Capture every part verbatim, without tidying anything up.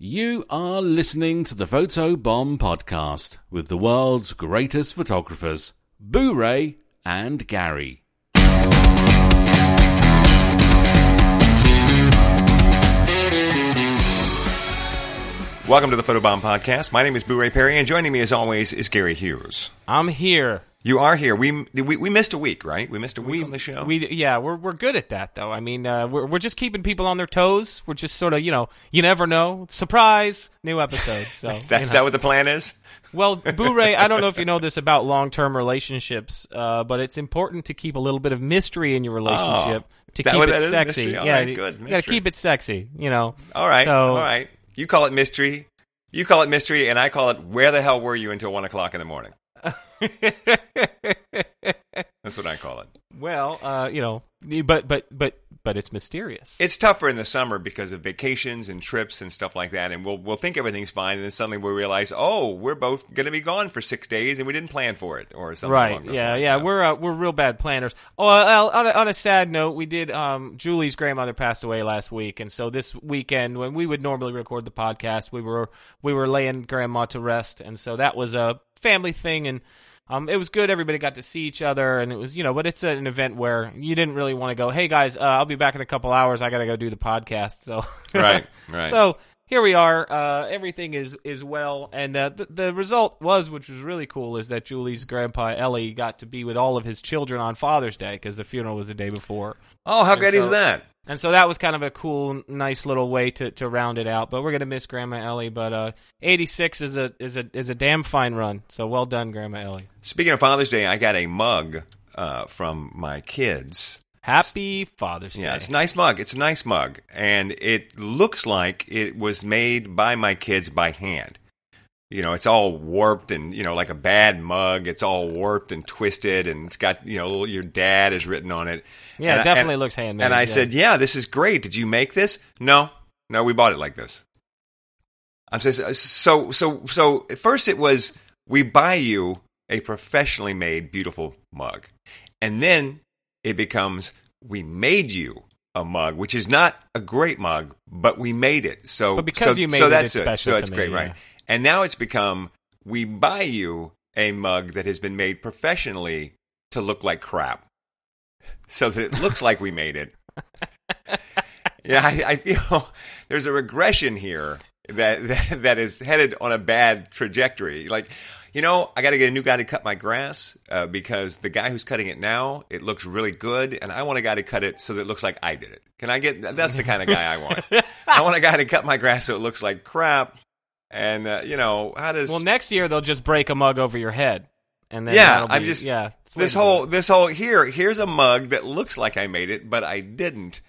You are listening to the Photo Bomb Podcast with the world's greatest photographers, Boo Ray and Gary. Welcome to the Photo Bomb Podcast. My name is Boo Ray Perry, and joining me as always is Gary Hughes. I'm here. You are here. We we, we missed a week, right? We missed a week we, on the show. We yeah, we're we're good at that though. I mean, uh, we're we're just keeping people on their toes. We're just sort of, you know, you never know. Surprise, new episode. So is that, you know. Is that what the plan is? Well, Boo Ray, I don't know if you know this about long-term relationships, uh, but it's important to keep a little bit of mystery in your relationship oh, to keep it sexy. Mystery? All yeah, right, good. Mystery. Yeah, keep it sexy. You know. All right. So, all right. You call it mystery. You call it mystery, and I call it where the hell were you until one o'clock in the morning. That's what I call it. Well, uh, you know, but but but but it's mysterious. It's tougher in the summer because of vacations and trips and stuff like that, and we'll we'll think everything's fine, and then suddenly we realize, oh, we're both going to be gone for six days, and we didn't plan for it, or something. Right? Yeah, yeah. Like we're uh, we're real bad planners. Oh, well, on a, on a sad note, we did. Um, Julie's grandmother passed away last week, and so this weekend, when we would normally record the podcast, we were we were laying Grandma to rest, and so that was a family thing, and um, it was good. Everybody got to see each other, and it was, you know, but it's an event where you didn't really want to go, hey guys, uh, I'll be back in a couple hours. I got to go do the podcast. So, right, right. So here we are. Uh, everything is, is well. And uh, the, the result was, which was really cool, is that Julie's grandpa, Ellie, got to be with all of his children on Father's Day because the funeral was the day before. Oh, how good is that? And so that was kind of a cool, nice little way to, to round it out. But we're gonna miss Grandma Ellie. But uh, eighty-six is a is a is a damn fine run. So well done, Grandma Ellie. Speaking of Father's Day, I got a mug uh, from my kids. Happy Father's Day. Yeah, it's a nice mug. It's a nice mug, and it looks like it was made by my kids by hand. You know, it's all warped and, you know, like a bad mug. It's all warped and twisted, and it's got, you know, your dad is written on it. Yeah, and it definitely I, and, looks handmade. And I yeah. said, yeah, this is great. Did you make this? No. No, we bought it like this. I'm saying, so, so, so, at first it was, we buy you a professionally made, beautiful mug. And then it becomes, we made you a mug, which is not a great mug, but we made it. So, but because so, you made so it, that's it's special. So that's great, me, yeah. right? And now it's become, we buy you a mug that has been made professionally to look like crap, so that it looks like we made it. Yeah, I, I feel there's a regression here that, that that is headed on a bad trajectory. Like, you know, I got to get a new guy to cut my grass uh, because the guy who's cutting it now, it looks really good, and I want a guy to cut it so that it looks like I did it. Can I get? That's the kind of guy I want. I want a guy to cut my grass so it looks like crap. And, uh, you know, how does... Well, next year they'll just break a mug over your head. And then yeah, be, I'm just... Yeah, this whole... This whole... Here, here's a mug that looks like I made it, but I didn't.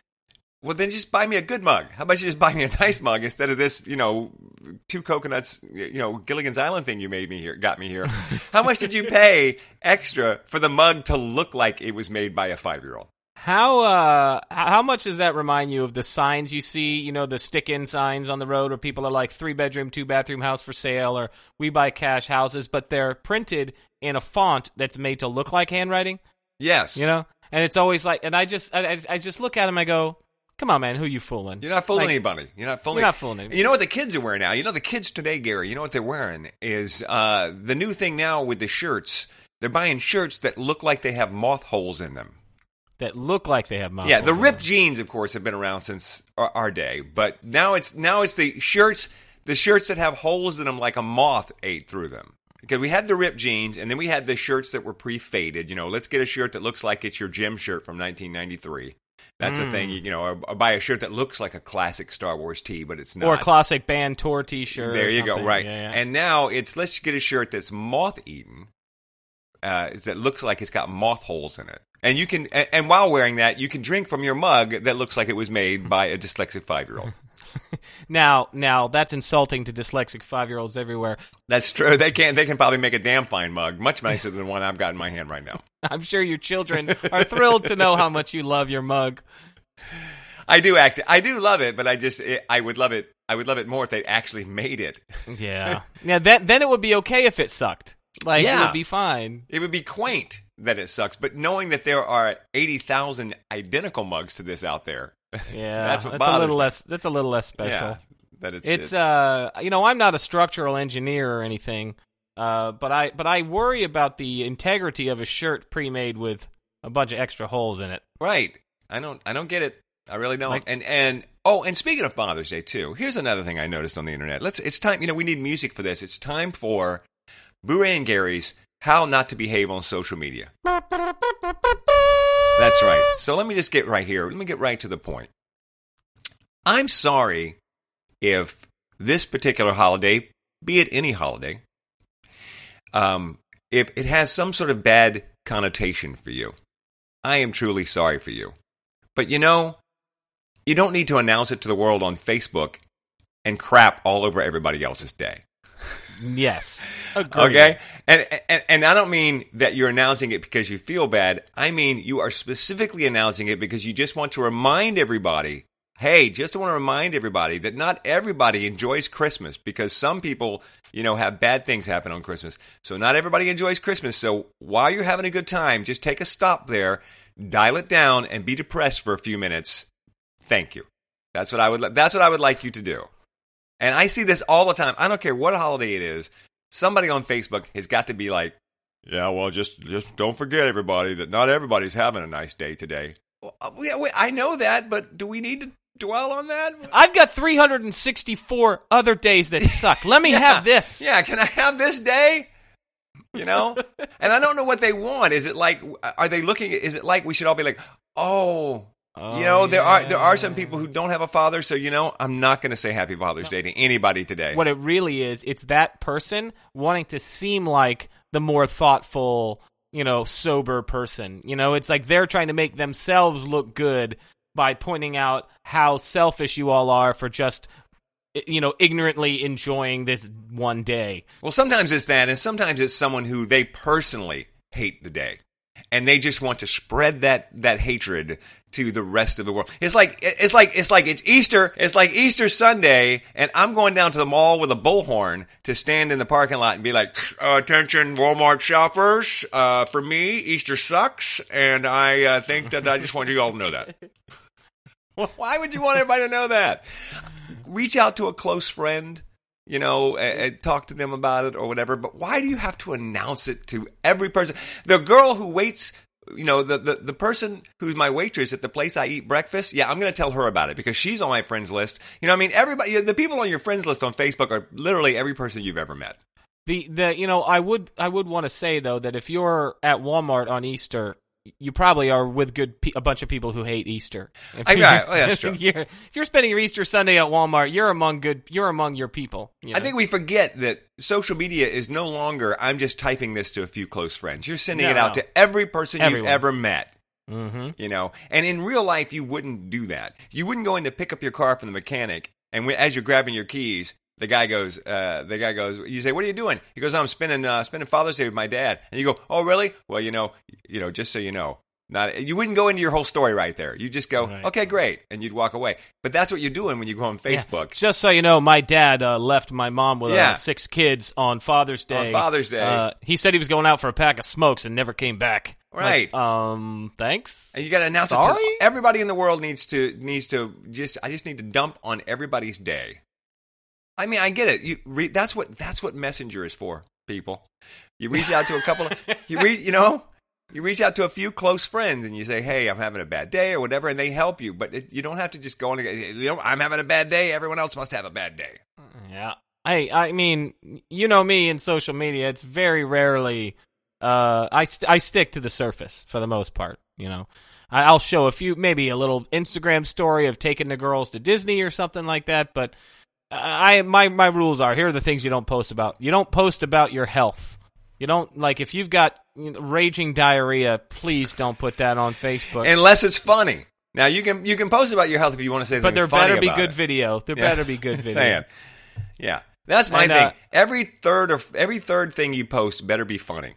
Well, then just buy me a good mug. How about you just buy me a nice mug instead of this, you know, two coconuts, you know, Gilligan's Island thing you made me here, got me here. How much did you pay extra for the mug to look like it was made by a five-year-old? How uh how much does that remind you of the signs you see, you know, the stick-in signs on the road where people are like three-bedroom, two-bathroom house for sale or we buy cash houses, but they're printed in a font that's made to look like handwriting? Yes. You know? And it's always like – and I just I, I just look at them and I go, come on, man, who you fooling? You're not fooling like, anybody. You're not fooling – You're not fooling anybody. You know what the kids are wearing now? You know the kids today, Gary, you know what they're wearing is uh, the new thing now with the shirts. They're buying shirts that look like they have moth holes in them. That look like they have models. Yeah, the ripped jeans, of course, have been around since our, our day, but now it's now it's the shirts, the shirts that have holes in them, like a moth ate through them. Because we had the ripped jeans, and then we had the shirts that were pre-faded. You know, let's get a shirt that looks like it's your gym shirt from nineteen ninety-three. That's mm. a thing, you know, or, or buy a shirt that looks like a classic Star Wars tee, but it's not. Or a classic band tour T-shirt. There you something. go, right? Yeah, yeah. And now it's let's get a shirt that's moth-eaten, uh, that looks like it's got moth holes in it. And you can, and while wearing that, you can drink from your mug that looks like it was made by a dyslexic five-year-old. Now, now that's insulting to dyslexic five-year-olds everywhere. That's true. They can, they can probably make a damn fine mug, much nicer than the one I've got in my hand right now. I'm sure your children are thrilled to know how much you love your mug. I do actually, I do love it, but I just, it, I would love it, I would love it more if they actually made it. Yeah. Now that, then it would be okay if it sucked. Like yeah. It would be fine. It would be quaint. That it sucks, but knowing that there are eighty thousand identical mugs to this out there, yeah, that's, what that's a little me. less. That's a little less special. Yeah. that it's it's, it's uh you know, I'm not a structural engineer or anything, uh but I but I worry about the integrity of a shirt pre-made with a bunch of extra holes in it. Right. I don't I don't get it. I really don't. Like, and and oh, and speaking of Father's Day too, here's another thing I noticed on the internet. Let's it's time, you know, we need music for this. It's time for Boo Ray and Gary's How Not to Behave on Social Media. That's right. So let me just get right here. Let me get right to the point. I'm sorry if this particular holiday, be it any holiday, um, if it has some sort of bad connotation for you. I am truly sorry for you. But you know, you don't need to announce it to the world on Facebook and crap all over everybody else's day. Yes. Agreed. Okay? And, and and I don't mean that you're announcing it because you feel bad. I mean you are specifically announcing it because you just want to remind everybody, hey, just want to remind everybody that not everybody enjoys Christmas, because some people, you know, have bad things happen on Christmas. So not everybody enjoys Christmas. So while you're having a good time, just take a stop there, dial it down, and be depressed for a few minutes. Thank you. That's what I would that's what I would like you to do. And I see this all the time. I don't care what holiday it is. Somebody on Facebook has got to be like, yeah, well, just just don't forget, everybody, that not everybody's having a nice day today. Well, we, we, I know that, but do we need to dwell on that? I've got three hundred sixty-four other days that suck. Let me yeah, have this. Yeah, can I have this day? You know? And I don't know what they want. Is it like, are they looking, is it like we should all be like, oh... Oh, you know, there yeah. are there are some people who don't have a father, so, you know, I'm not going to say Happy Father's Day to anybody today. What it really is, it's that person wanting to seem like the more thoughtful, you know, sober person. You know, it's like they're trying to make themselves look good by pointing out how selfish you all are for just, you know, ignorantly enjoying this one day. Well, sometimes it's that, and sometimes it's someone who they personally hate the day. And they just want to spread that, that hatred to the rest of the world. It's like it's like it's like it's Easter. It's like Easter Sunday, and I'm going down to the mall with a bullhorn to stand in the parking lot and be like, "Attention, Walmart shoppers! Uh, for me, Easter sucks, and I uh, think that I just want you all to know that." Well, why would you want everybody to know that? Reach out to a close friend, you know, and talk to them about it or whatever. But why do you have to announce it to every person? The girl who waits, you know, the, the, the person who's my waitress at the place I eat breakfast, yeah, I'm going to tell her about it because she's on my friends list. You know, I mean, everybody, the people on your friends list on Facebook are literally every person you've ever met. The the you know, I would I would want to say though that if you're at Walmart on Easter, you probably are with good pe- a bunch of people who hate Easter. If I got oh, yeah, that's true. You're, if you're spending your Easter Sunday at Walmart, you're among good. You're among your people. You know? I think we forget that social media is no longer, I'm just typing this to a few close friends. You're sending no, it out no. to every person Everyone. you've ever met. Mm-hmm. You know, and in real life, you wouldn't do that. You wouldn't go in to pick up your car from the mechanic, and when, as you're grabbing your keys, the guy goes. Uh, the guy goes. You say, "What are you doing?" He goes, "I'm spending uh, spending Father's Day with my dad." And you go, "Oh, really? Well, you know, you know, just so you know, not." You wouldn't go into your whole story right there. You just go, right. "Okay, great," and you'd walk away. But that's what you're doing when you go on Facebook. Yeah. Just so you know, my dad uh, left my mom with yeah. uh, six kids on Father's Day. On Father's Day, uh, he said he was going out for a pack of smokes and never came back. Right. Like, um. Thanks. And you got to announce Sorry? it to everybody in the world. Needs to needs to just. I just need to dump on everybody's day. I mean, I get it. You re- that's what that's what Messenger is for, people. You reach out to a couple of you re- you know, you reach out to a few close friends and you say, "Hey, I'm having a bad day" or whatever, and they help you. But it, you don't have to just go on. And, you know, I'm having a bad day. Everyone else must have a bad day. Yeah. I I mean, you know me in social media. It's very rarely. Uh, I st- I stick to the surface for the most part. You know, I, I'll show a few, maybe a little Instagram story of taking the girls to Disney or something like that, but. I my my rules are, here are the things you don't post about. You don't post about your health. You don't, like, if you've got raging diarrhea, please don't put that on Facebook. Unless it's funny. Now you can you can post about your health if you want to say something funny about it. But there better be good video. There better be good video. Saying. Yeah. That's my and, thing. Uh, every third or every third thing you post better be funny.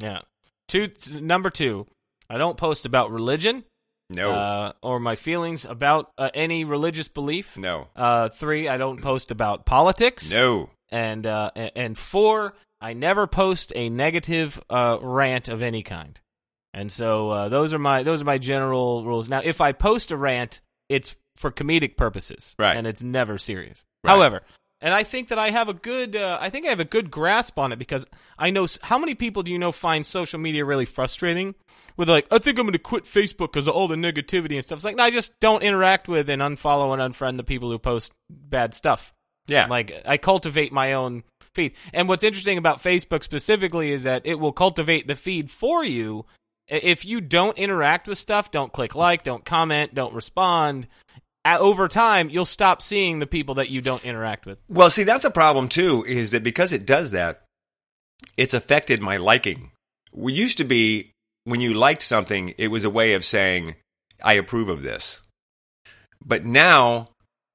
Yeah. Two number two, I don't post about religion. No. Uh, or my feelings about uh, any religious belief. No. Uh, three, I don't post about politics. No. And uh, and four, I never post a negative uh, rant of any kind. And so uh, those are my those are my general rules. Now, if I post a rant, it's for comedic purposes, right? And it's never serious, Right. However, and I think that I have a good, uh, I think I have a good grasp on it, because I know, how many people do you know find social media really frustrating? With like, I think I'm going to quit Facebook because of all the negativity and stuff. It's like, no, I just don't interact with and unfollow and unfriend the people who post bad stuff. Yeah. Like, I cultivate my own feed. And what's interesting about Facebook specifically is that it will cultivate the feed for you. If you don't interact with stuff, don't click like, don't comment, don't respond, over time, you'll stop seeing the people that you don't interact with. Well, see, that's a problem, too, is that because it does that, it's affected my liking. It used to be when you liked something, it was a way of saying, I approve of this. But now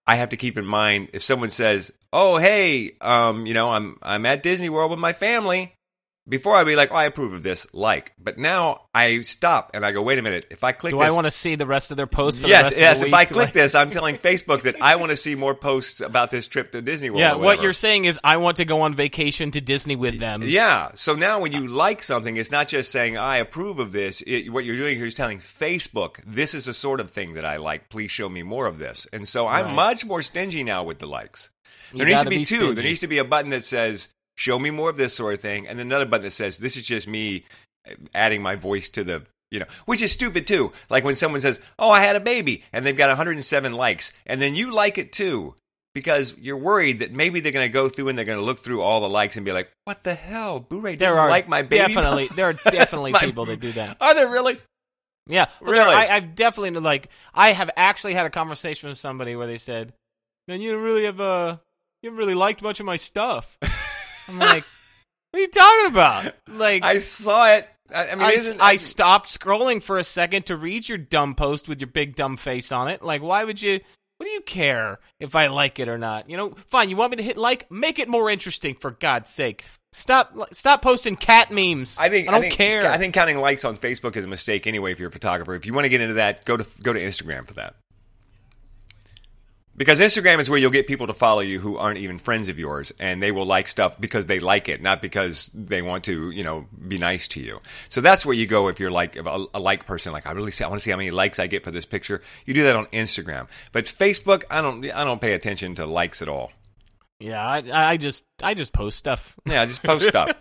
I have to keep in mind, if someone says, oh, hey, um, you know, I'm I'm at Disney World with my family. Before I'd be like, oh, I approve of this, like. But now I stop and I go, wait a minute. If I click Do this. Do I want to see the rest of their posts for yes, the rest yes, of the week? Yes, if I click this, I'm telling Facebook that I want to see more posts about this trip to Disney World. Yeah, or what you're saying is I want to go on vacation to Disney with them. Yeah. So now when you like something, it's not just saying I approve of this. It, what you're doing here is telling Facebook, this is the sort of thing that I like. Please show me more of this. And so I'm right. much more stingy now with the likes. You there needs to be, be two. Stingy. There needs to be a button that says, show me more of this sort of thing, and another button that says, this is just me adding my voice to the, you know, which is stupid too. Like when someone says, oh, I had a baby, and they've got one hundred seven likes, and then you like it too, because you're worried that maybe they're going to go through and they're going to look through all the likes and be like, what the hell, Boo Ray didn't like my baby. Definitely, there are definitely my, people that do that. Are there really? Yeah. Well, really? There, I, I've definitely, like, I have actually had a conversation with somebody where they said, man, you really have, uh, you haven't really liked much of my stuff. I'm like, what are you talking about? Like, I saw it. I, I mean, I, isn't, I stopped scrolling for a second to read your dumb post with your big dumb face on it. Like, why would you? What do you care if I like it or not? You know, fine. You want me to hit like? Make it more interesting, for God's sake. Stop, stop posting cat memes. I think I don't I think, care. I think counting likes on Facebook is a mistake anyway. If you're a photographer, if you want to get into that, go to go to Instagram for that. Because Instagram is where you'll get people to follow you who aren't even friends of yours, and they will like stuff because they like it, not because they want to, you know, be nice to you. So that's where you go if you're like if a, a like person. Like, I really see, I want to see how many likes I get for this picture. You do that on Instagram, but Facebook, I don't, I don't pay attention to likes at all. Yeah, I, I just, I just post stuff. Yeah, I just post stuff.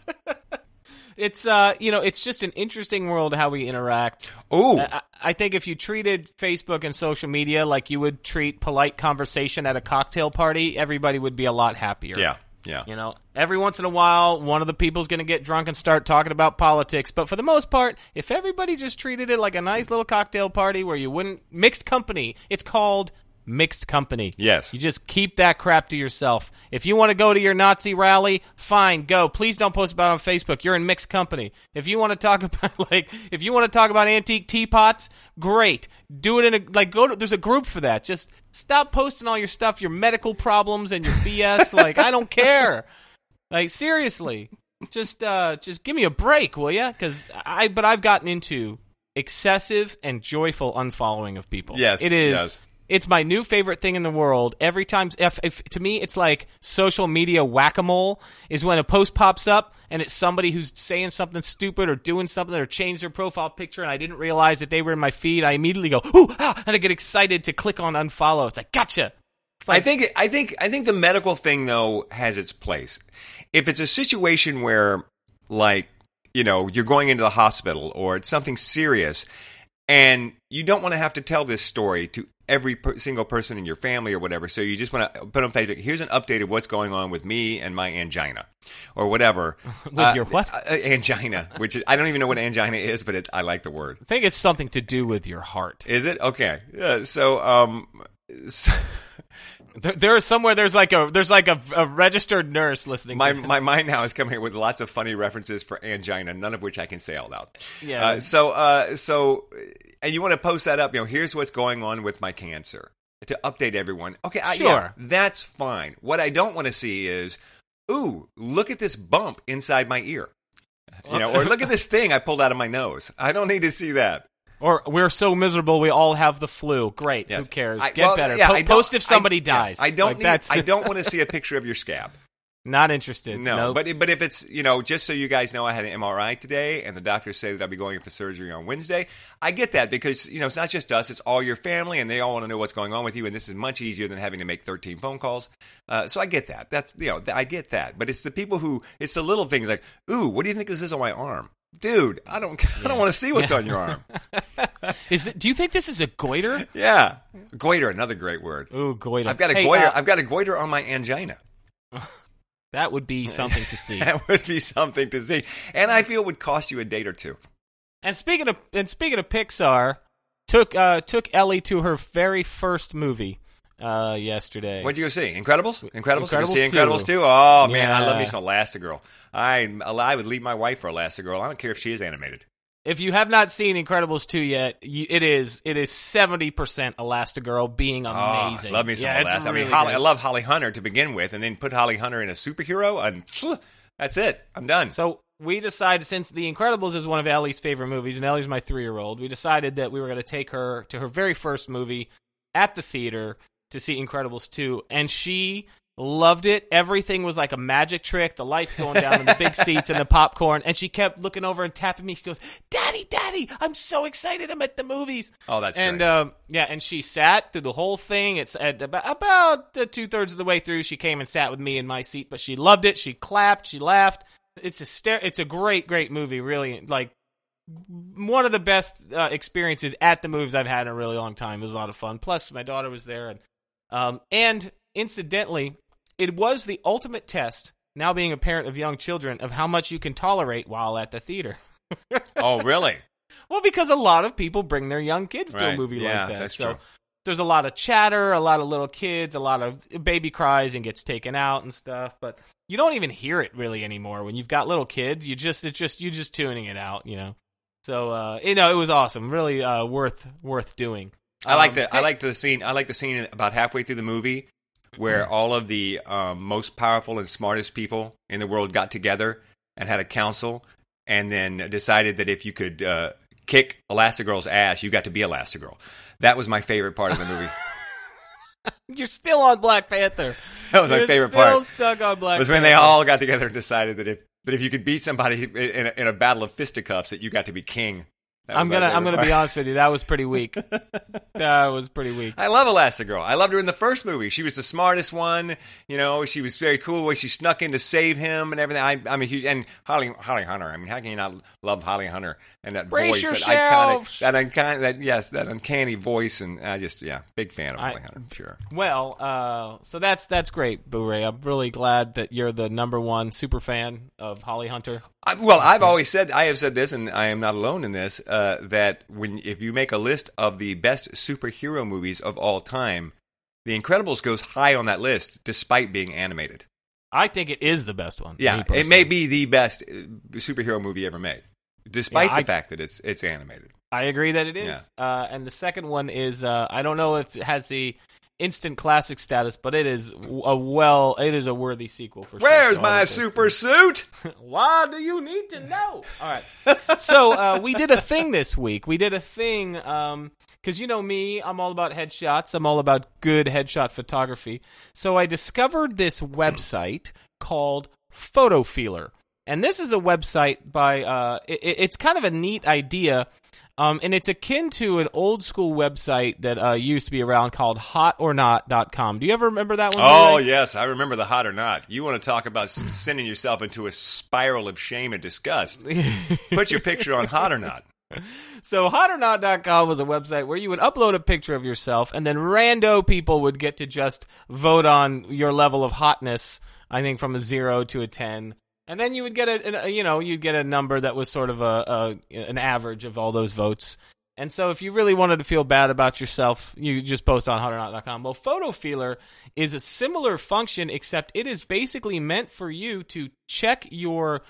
It's, uh, you know, it's just an interesting world how we interact. Ooh. I, I think if you treated Facebook and social media like you would treat polite conversation at a cocktail party, everybody would be a lot happier. Yeah, yeah. You know, every once in a while, one of the people's going to get drunk and start talking about politics. But for the most part, if everybody just treated it like a nice little cocktail party where you wouldn't – mixed company. It's called mixed company. Yes. You just keep that crap to yourself. If you want to go to your Nazi rally, fine, go. Please don't post about it on Facebook. You're in mixed company. If you want to talk about like if you want to talk about antique teapots, great. Do it in a like go to there's a group for that. Just stop posting all your stuff, your medical problems and your B S. Like, I don't care. Like, seriously. Just uh just give me a break, will ya? Cuz I but I've gotten into excessive and joyful unfollowing of people. Yes. It is yes. It's my new favorite thing in the world. Every time, if, if, to me, it's like social media whack-a-mole is when a post pops up and it's somebody who's saying something stupid or doing something or changed their profile picture and I didn't realize that they were in my feed. I immediately go, ooh, ah, and I get excited to click on unfollow. It's like, gotcha. It's like, I think, I think, I think the medical thing, though, has its place. If it's a situation where, like, you know, you're going into the hospital or it's something serious and you don't want to have to tell this story to every per- single person in your family or whatever. So you just want to put on Facebook, here's an update of what's going on with me and my angina or whatever. With uh, your what? Uh, angina, which is, I don't even know what angina is, but it, I like the word. I think it's something to do with your heart. Is it? Okay. Yeah, so, um... So there, there is somewhere there's like a there's like a, a registered nurse listening. My to my mind now is coming here with lots of funny references for angina, none of which I can say out loud. Yeah. Uh, so uh, so and you want to post that up? You know, here's what's going on with my cancer to update everyone. Okay, I, sure, yeah, that's fine. What I don't want to see is, ooh, look at this bump inside my ear, you know, or look at this thing I pulled out of my nose. I don't need to see that. Or we're so miserable we all have the flu. Great. Yes. Who cares? I, Get well, better. Yeah, po- post if somebody I, dies. Yeah, I don't like need, I don't want to see a picture of your scab. Not interested. No, nope. but but if it's, you know, just so you guys know, I had an M R I today, and the doctors say that I'll be going in for surgery on Wednesday. I get that because, you know, it's not just us, it's all your family, and they all want to know what's going on with you, and this is much easier than having to make thirteen phone calls. Uh, so I get that. That's, you know, I get that. But it's the people who, it's the little things like, ooh, what do you think this is on my arm? Dude, I don't, yeah. I don't want to see what's yeah. on your arm. Is it, do you think this is a goiter? Yeah, goiter, another great word. Ooh, goiter. I've got a hey, goiter. Uh, I've got a goiter on my angina. That would be something to see. That would be something to see, and I feel it would cost you a date or two. And speaking of and speaking of Pixar, took uh, took Ellie to her very first movie uh, yesterday. What did you go see? Incredibles. Incredibles. Incredibles you see Incredibles two. Oh man, yeah. I love me some Elastigirl. I I would leave my wife for Elastigirl. I don't care if she is animated. If you have not seen Incredibles two yet, you, it is it is seventy percent Elastigirl being amazing. Oh, I love me some yeah, Elastigirl. Really I mean, Holly, I love Holly Hunter to begin with, and then put Holly Hunter in a superhero, and phew, that's it. I'm done. So we decided, since The Incredibles is one of Ellie's favorite movies, and Ellie's my three-year-old, we decided that we were going to take her to her very first movie at the theater to see Incredibles two, and she loved it. Everything was like a magic trick. The lights going down and the big seats and the popcorn. And she kept looking over and tapping me. She goes, Daddy, Daddy, I'm so excited. I'm at the movies. Oh, that's and, great. And um, yeah, and she sat through the whole thing. It's at about, about two-thirds of the way through. She came and sat with me in my seat, but she loved it. She clapped. She laughed. It's a, ster- it's a great, great movie, really. Like, one of the best uh, experiences at the movies I've had in a really long time. It was a lot of fun. Plus, my daughter was there. And um, and incidentally, it was the ultimate test, now being a parent of young children, of how much you can tolerate while at the theater. Oh, really? Well, because a lot of people bring their young kids right. to a movie yeah, like that. That's so true. There's a lot of chatter, a lot of little kids, a lot of baby cries and gets taken out and stuff. But you don't even hear it really anymore when you've got little kids. You just it's just you just tuning it out, you know. So uh, you know, it was awesome, really uh, worth worth doing. I like um, the hey, I like the scene. I like the scene about halfway through the movie, where all of the um, most powerful and smartest people in the world got together and had a council, and then decided that if you could uh, kick Elastigirl's ass, you got to be Elastigirl. That was my favorite part of the movie. You're still on Black Panther. That was You're my favorite still part. Still stuck on Black Panther. It was when Panther. They all got together and decided that if that if you could beat somebody in a, in a battle of fisticuffs, that you got to be king. I'm gonna I'm gonna part. be honest with you. That was pretty weak. That was pretty weak. I love Elastigirl. I loved her in the first movie. She was the smartest one. You know, she was very cool. The way she snuck in to save him and everything. I, I'm a huge and Holly Holly Hunter. I mean, how can you not love Holly Hunter and that Brace voice? Yourself. That iconic, that uncanny, that yes, that uncanny voice. And I just yeah, big fan of I, Holly Hunter. Sure. Well, uh, so that's that's great, Boo Ray. I'm really glad that you're the number one super fan of Holly Hunter. I, well, I've always said, I have said this, and I am not alone in this, uh, that when if you make a list of the best superhero movies of all time, The Incredibles goes high on that list, despite being animated. I think it is the best one. Yeah, it may be the best superhero movie ever made, despite yeah, I, the fact that it's it's animated. I agree that it is. Yeah. Uh, and the second one is, uh, I don't know if it has the instant classic status, but it is a well it is a worthy sequel for sure. Where's my super suit? Why do you need to know? All right. So uh we did a thing this week. We did a thing um because you know me, I'm all about headshots. I'm all about good headshot photography. So I discovered this website called Photofeeler. And this is a website by uh it, it's kind of a neat idea. Um, and it's akin to an old school website that uh, used to be around called hot or not dot com. Do you ever remember that one? Oh, right? Yes. I remember the Hot or Not. You want to talk about sending yourself into a spiral of shame and disgust. Put your picture on Hot or Not. So hot or not dot com was a website where you would upload a picture of yourself, and then rando people would get to just vote on your level of hotness, I think from a zero to a ten. And then you would get a, you know, you'd get a number that was sort of a, a an average of all those votes. And so if you really wanted to feel bad about yourself, you just post on hot or not dot com. Well, Photofeeler is a similar function, except it is basically meant for you to check your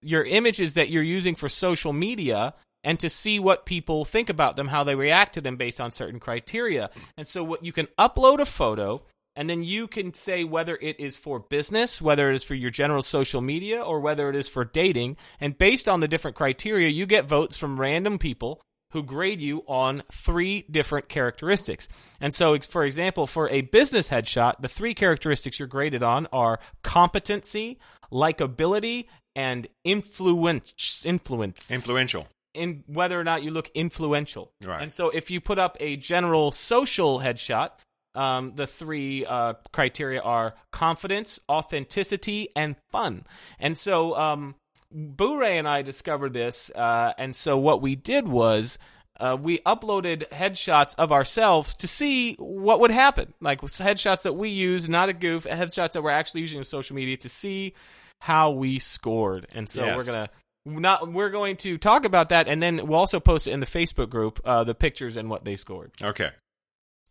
your images that you're using for social media and to see what people think about them, how they react to them based on certain criteria. And so what you can upload a photo, and then you can say whether it is for business, whether it is for your general social media, or whether it is for dating. And based on the different criteria, you get votes from random people who grade you on three different characteristics. And so, for example, for a business headshot, the three characteristics you're graded on are competency, likability, and influence. Influence. Influential. In whether or not you look influential. Right. And so if you put up a general social headshot, um, the three uh, criteria are confidence, authenticity, and fun. And so um, Boo Ray and I discovered this, uh, and so what we did was uh, we uploaded headshots of ourselves to see what would happen. Like headshots that we use, not a goof, headshots that we're actually using on social media to see how we scored. And so yes. we're going to... Not, we're going to talk about that, and then we'll also post it in the Facebook group, uh, the pictures and what they scored. Okay.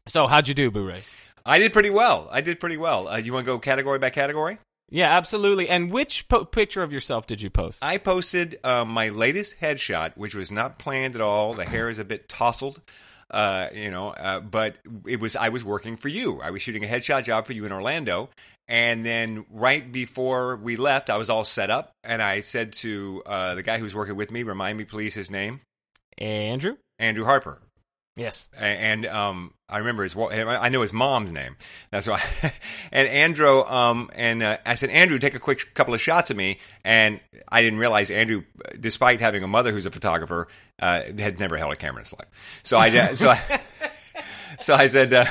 So how'd you do, Boo Ray? I did pretty well. I did pretty well. Uh, you want to go category by category? Yeah, absolutely. And which po- picture of yourself did you post? I posted uh, my latest headshot, which was not planned at all. The hair is a bit tousled. Uh, you know, uh, but it was, I was working for you. I was shooting a headshot job for you in Orlando. And then right before we left, I was all set up. And I said to uh, the guy who's working with me, remind me, please, his name. Andrew? Andrew Harper. Yes. And um, I remember his, I know his mom's name. That's why. and Andrew, um, and uh, I said, Andrew, take a quick couple of shots of me. And I didn't realize Andrew, despite having a mother who's a photographer, uh, had never held a camera in his life. So I, so I, so I said, uh,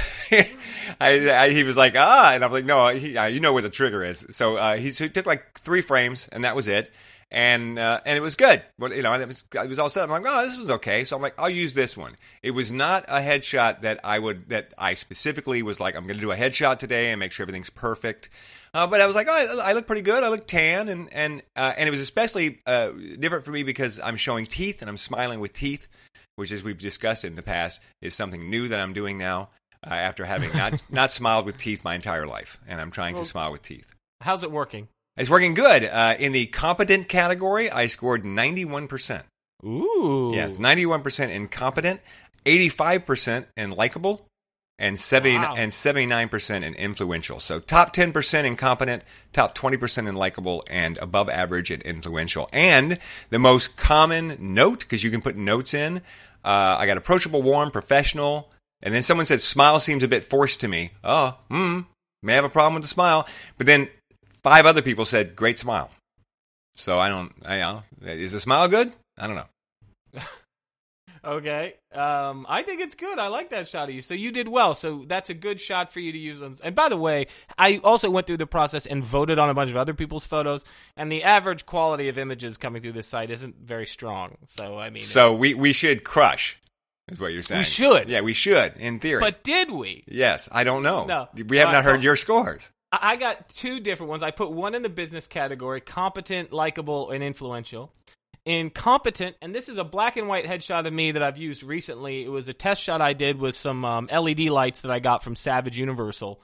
I, I, he was like, ah, and I'm like, no, he, uh, you know where the trigger is. So uh, he took like three frames, and that was it. And uh, and it was good, but you know, and it was it was all set. I'm like, oh, this was okay. So I'm like, I'll use this one. It was not a headshot that I would that I specifically was like, I'm going to do a headshot today and make sure everything's perfect. Uh, but I was like, oh, I, I look pretty good. I look tan, and and uh, and it was especially uh, different for me because I'm showing teeth and I'm smiling with teeth, which, as we've discussed in the past, is something new that I'm doing now uh, after having not not smiled with teeth my entire life, and I'm trying well, to smile with teeth. How's it working? It's working good. Uh, in the competent category, I scored ninety-one percent. Ooh. Yes, ninety-one percent in competent, eighty-five percent in likable, and seventy, wow. and seventy-nine percent in influential. So top ten percent in competent, top twenty percent in likable, and above average in influential. And the most common note, because you can put notes in, uh, I got approachable, warm, professional, and then someone said, smile seems a bit forced to me. Oh, hmm, may have a problem with the smile. But then... Five other people said, great smile. So I don't, I don't know. Is the smile good? I don't know. Okay. Um, I think it's good. I like that shot of you. So you did well. So that's a good shot for you to use. On, and by the way, I also went through the process and voted on a bunch of other people's photos. And the average quality of images coming through this site isn't very strong. So, I mean. So we, we should crush. Is what you're saying. We should. Yeah, we should, in theory. But did we? Yes. I don't know. No. We have no, not heard so- your scores. I got two different ones. I put one in the business category, competent, likable, and influential. In competent, and this is a black and white headshot of me that I've used recently. It was a test shot I did with some um, L E D lights that I got from Savage Universal.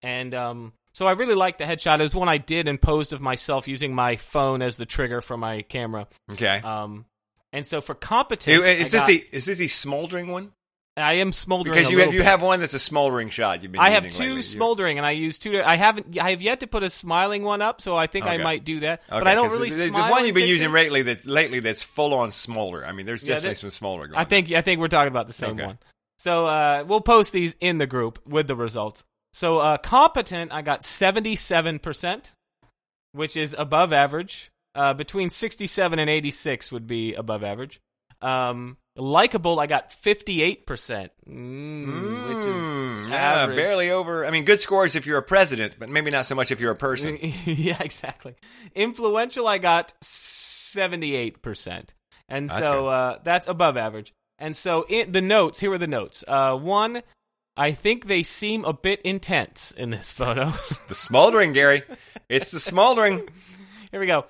And um, so I really liked the headshot. It was one I did and posed of myself using my phone as the trigger for my camera. Okay. Um, and so for competent... Is, is, this, got, the, is this the smoldering one? I am smoldering because you have you bit. have one that's a smoldering shot. You've been I have two lately. smoldering, You're... and I use two. I haven't. I have yet to put a smiling one up, so I think okay. I might do that. Okay, but I don't really. There's one you've been pictures. using lately that's lately that's full on smolder. I mean, there's yeah, definitely some smoldering. I think there. I think we're talking about the same okay. one. So uh, we'll post these in the group with the results. So uh, competent, I got seventy-seven percent, which is above average. Uh, between sixty-seven and eighty-six would be above average. Um, likable, I got fifty-eight percent, mm, mm, which is yeah, barely over. I mean, good scores if you're a president, but maybe not so much if you're a person. Yeah, exactly. Influential, I got seventy-eight percent. And that's so uh, that's above average. And so in the notes, here are the notes. Uh, one, I think they seem a bit intense in this photo. The smoldering, Gary. It's the smoldering. Here we go.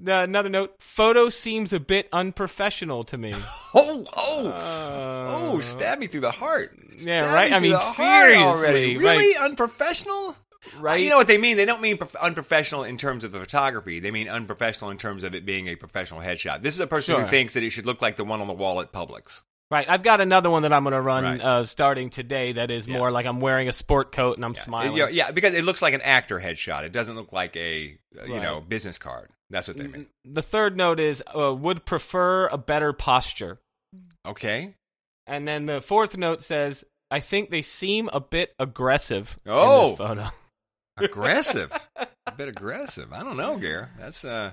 Another note, photo seems a bit unprofessional to me. oh, oh, uh, oh, stab me through the heart. Stab yeah, right? Me I mean, seriously. Already. Really? Right. Unprofessional? Right. You know what they mean? They don't mean prof- unprofessional in terms of the photography. They mean unprofessional in terms of it being a professional headshot. This is a person sure. who thinks that it should look like the one on the wall at Publix. Right, I've got another one that I'm going to run right. uh, starting today that is yeah. more like I'm wearing a sport coat and I'm yeah. smiling. Yeah, yeah, because it looks like an actor headshot. It doesn't look like a uh, right. you know business card. That's what they mean. The third note is uh, would prefer a better posture. Okay. And then the fourth note says, I think they seem a bit aggressive oh, in this photo. Aggressive? A bit aggressive. I don't know, Gare. That's uh,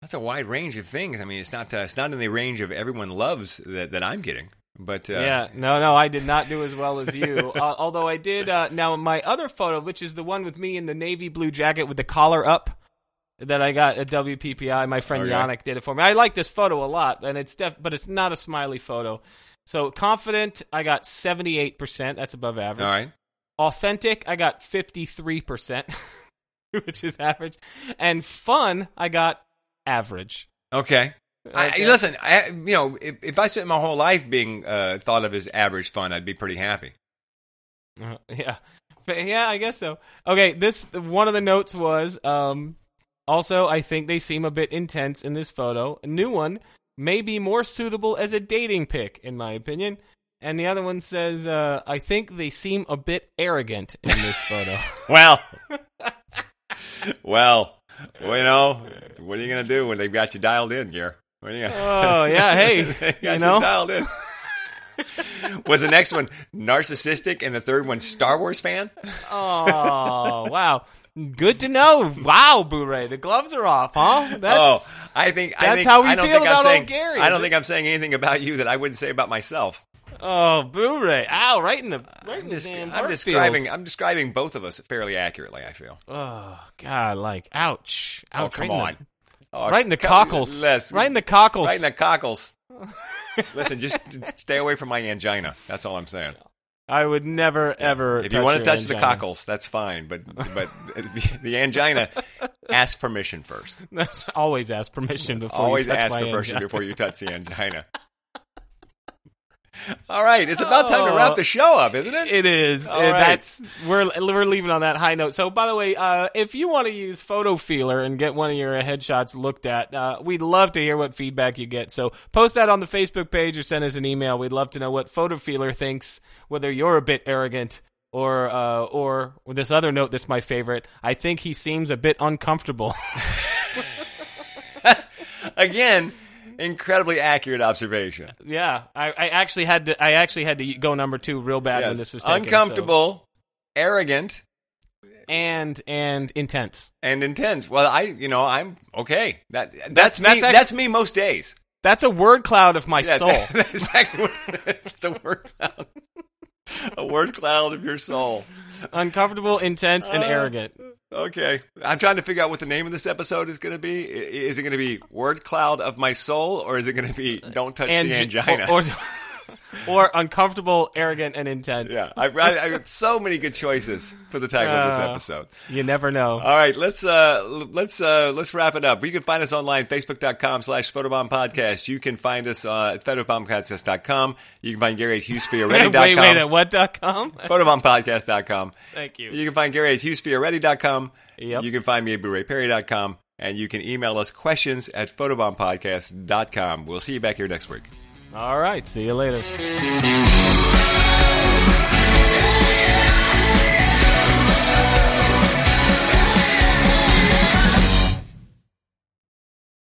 that's a wide range of things. I mean, it's not uh, it's not in the range of everyone loves that, that I'm getting. But uh, yeah, no, no, I did not do as well as you. uh, although I did. Uh, now, my other photo, which is the one with me in the navy blue jacket with the collar up that I got at W P P I, my friend okay. Yannick did it for me. I like this photo a lot, and it's def- but it's not a smiley photo. So confident, I got seventy-eight percent. That's above average. All right. Authentic, I got fifty-three percent, which is average. And fun, I got average. Okay. Okay. I, listen, I, you know, if, if I spent my whole life being uh, thought of as average fun, I'd be pretty happy. Uh, yeah. But yeah, I guess so. Okay, this one of the notes was, um, also, I think they seem a bit intense in this photo. A new one may be more suitable as a dating pic, in my opinion. And the other one says, uh, I think they seem a bit arrogant in this photo. Well. Well, you know, what are you going to do when they've got you dialed in, Gare? Oh, yeah, hey, you know. Dialed in. Was the next one narcissistic and the third one Star Wars fan? Oh, wow. Good to know. Wow, Boo Ray, the gloves are off, huh? That's, oh, I think, I that's think, how we I feel think about saying, old Gary. I don't it? think I'm saying anything about you that I wouldn't say about myself. Oh, Boo Ray. Ow, right in the, right in the just, damn I'm describing, feels. I'm describing both of us fairly accurately, I feel. Oh, God, like, ouch. ouch oh, come right on. The, Oh, right in the cockles. Less. Right in the cockles. Right in the cockles. Listen, just stay away from my angina. That's all I'm saying. I would never, ever If touch you want to touch angina. The cockles, that's fine. But but the angina, ask permission first. Always ask permission before Always you touch ask my permission angina. Before you touch the angina. All right, it's about time to wrap the show up, isn't it? It is. All right. That's we're we're leaving on that high note. So, by the way, uh, if you want to use Photofeeler and get one of your headshots looked at, uh, we'd love to hear what feedback you get. So, post that on the Facebook page or send us an email. We'd love to know what Photofeeler thinks, whether you're a bit arrogant or uh, or this other note that's my favorite. I think he seems a bit uncomfortable. Again. Incredibly accurate observation. Yeah, I, I actually had to. I actually had to go number two real bad yes. when this was taken, uncomfortable, so. Arrogant, and and intense, and intense. Well, I, you know, I'm okay. That that's that's me, that's, actually, that's me most days. That's a word cloud of my yeah, soul. That, that's, actually, that's a word cloud. A word cloud of your soul. Uncomfortable, intense, and uh, arrogant. Okay. I'm trying to figure out what the name of this episode is going to be. Is it going to be Word Cloud of My Soul, or is it going to be Don't Touch and, the Angina? Or, or, or Uncomfortable, Arrogant, and Intense. Yeah. I've got so many good choices for the title uh, of this episode. You never know. All right. Let's uh, let's uh, let's wrap it up. You can find us online, facebook.com slash photobomb podcast. You can find us uh, at photobomb podcast dot com. You can find Gary at hughesforyouready dot com. wait, wait, at what dot com? photobomb podcast dot com. Thank you. You can find Gary at hughesforyouready dot com. Yep. You can find me at boo ray perry dot com. And you can email us questions at photobomb podcast dot com. We'll see you back here next week. All right. See you later.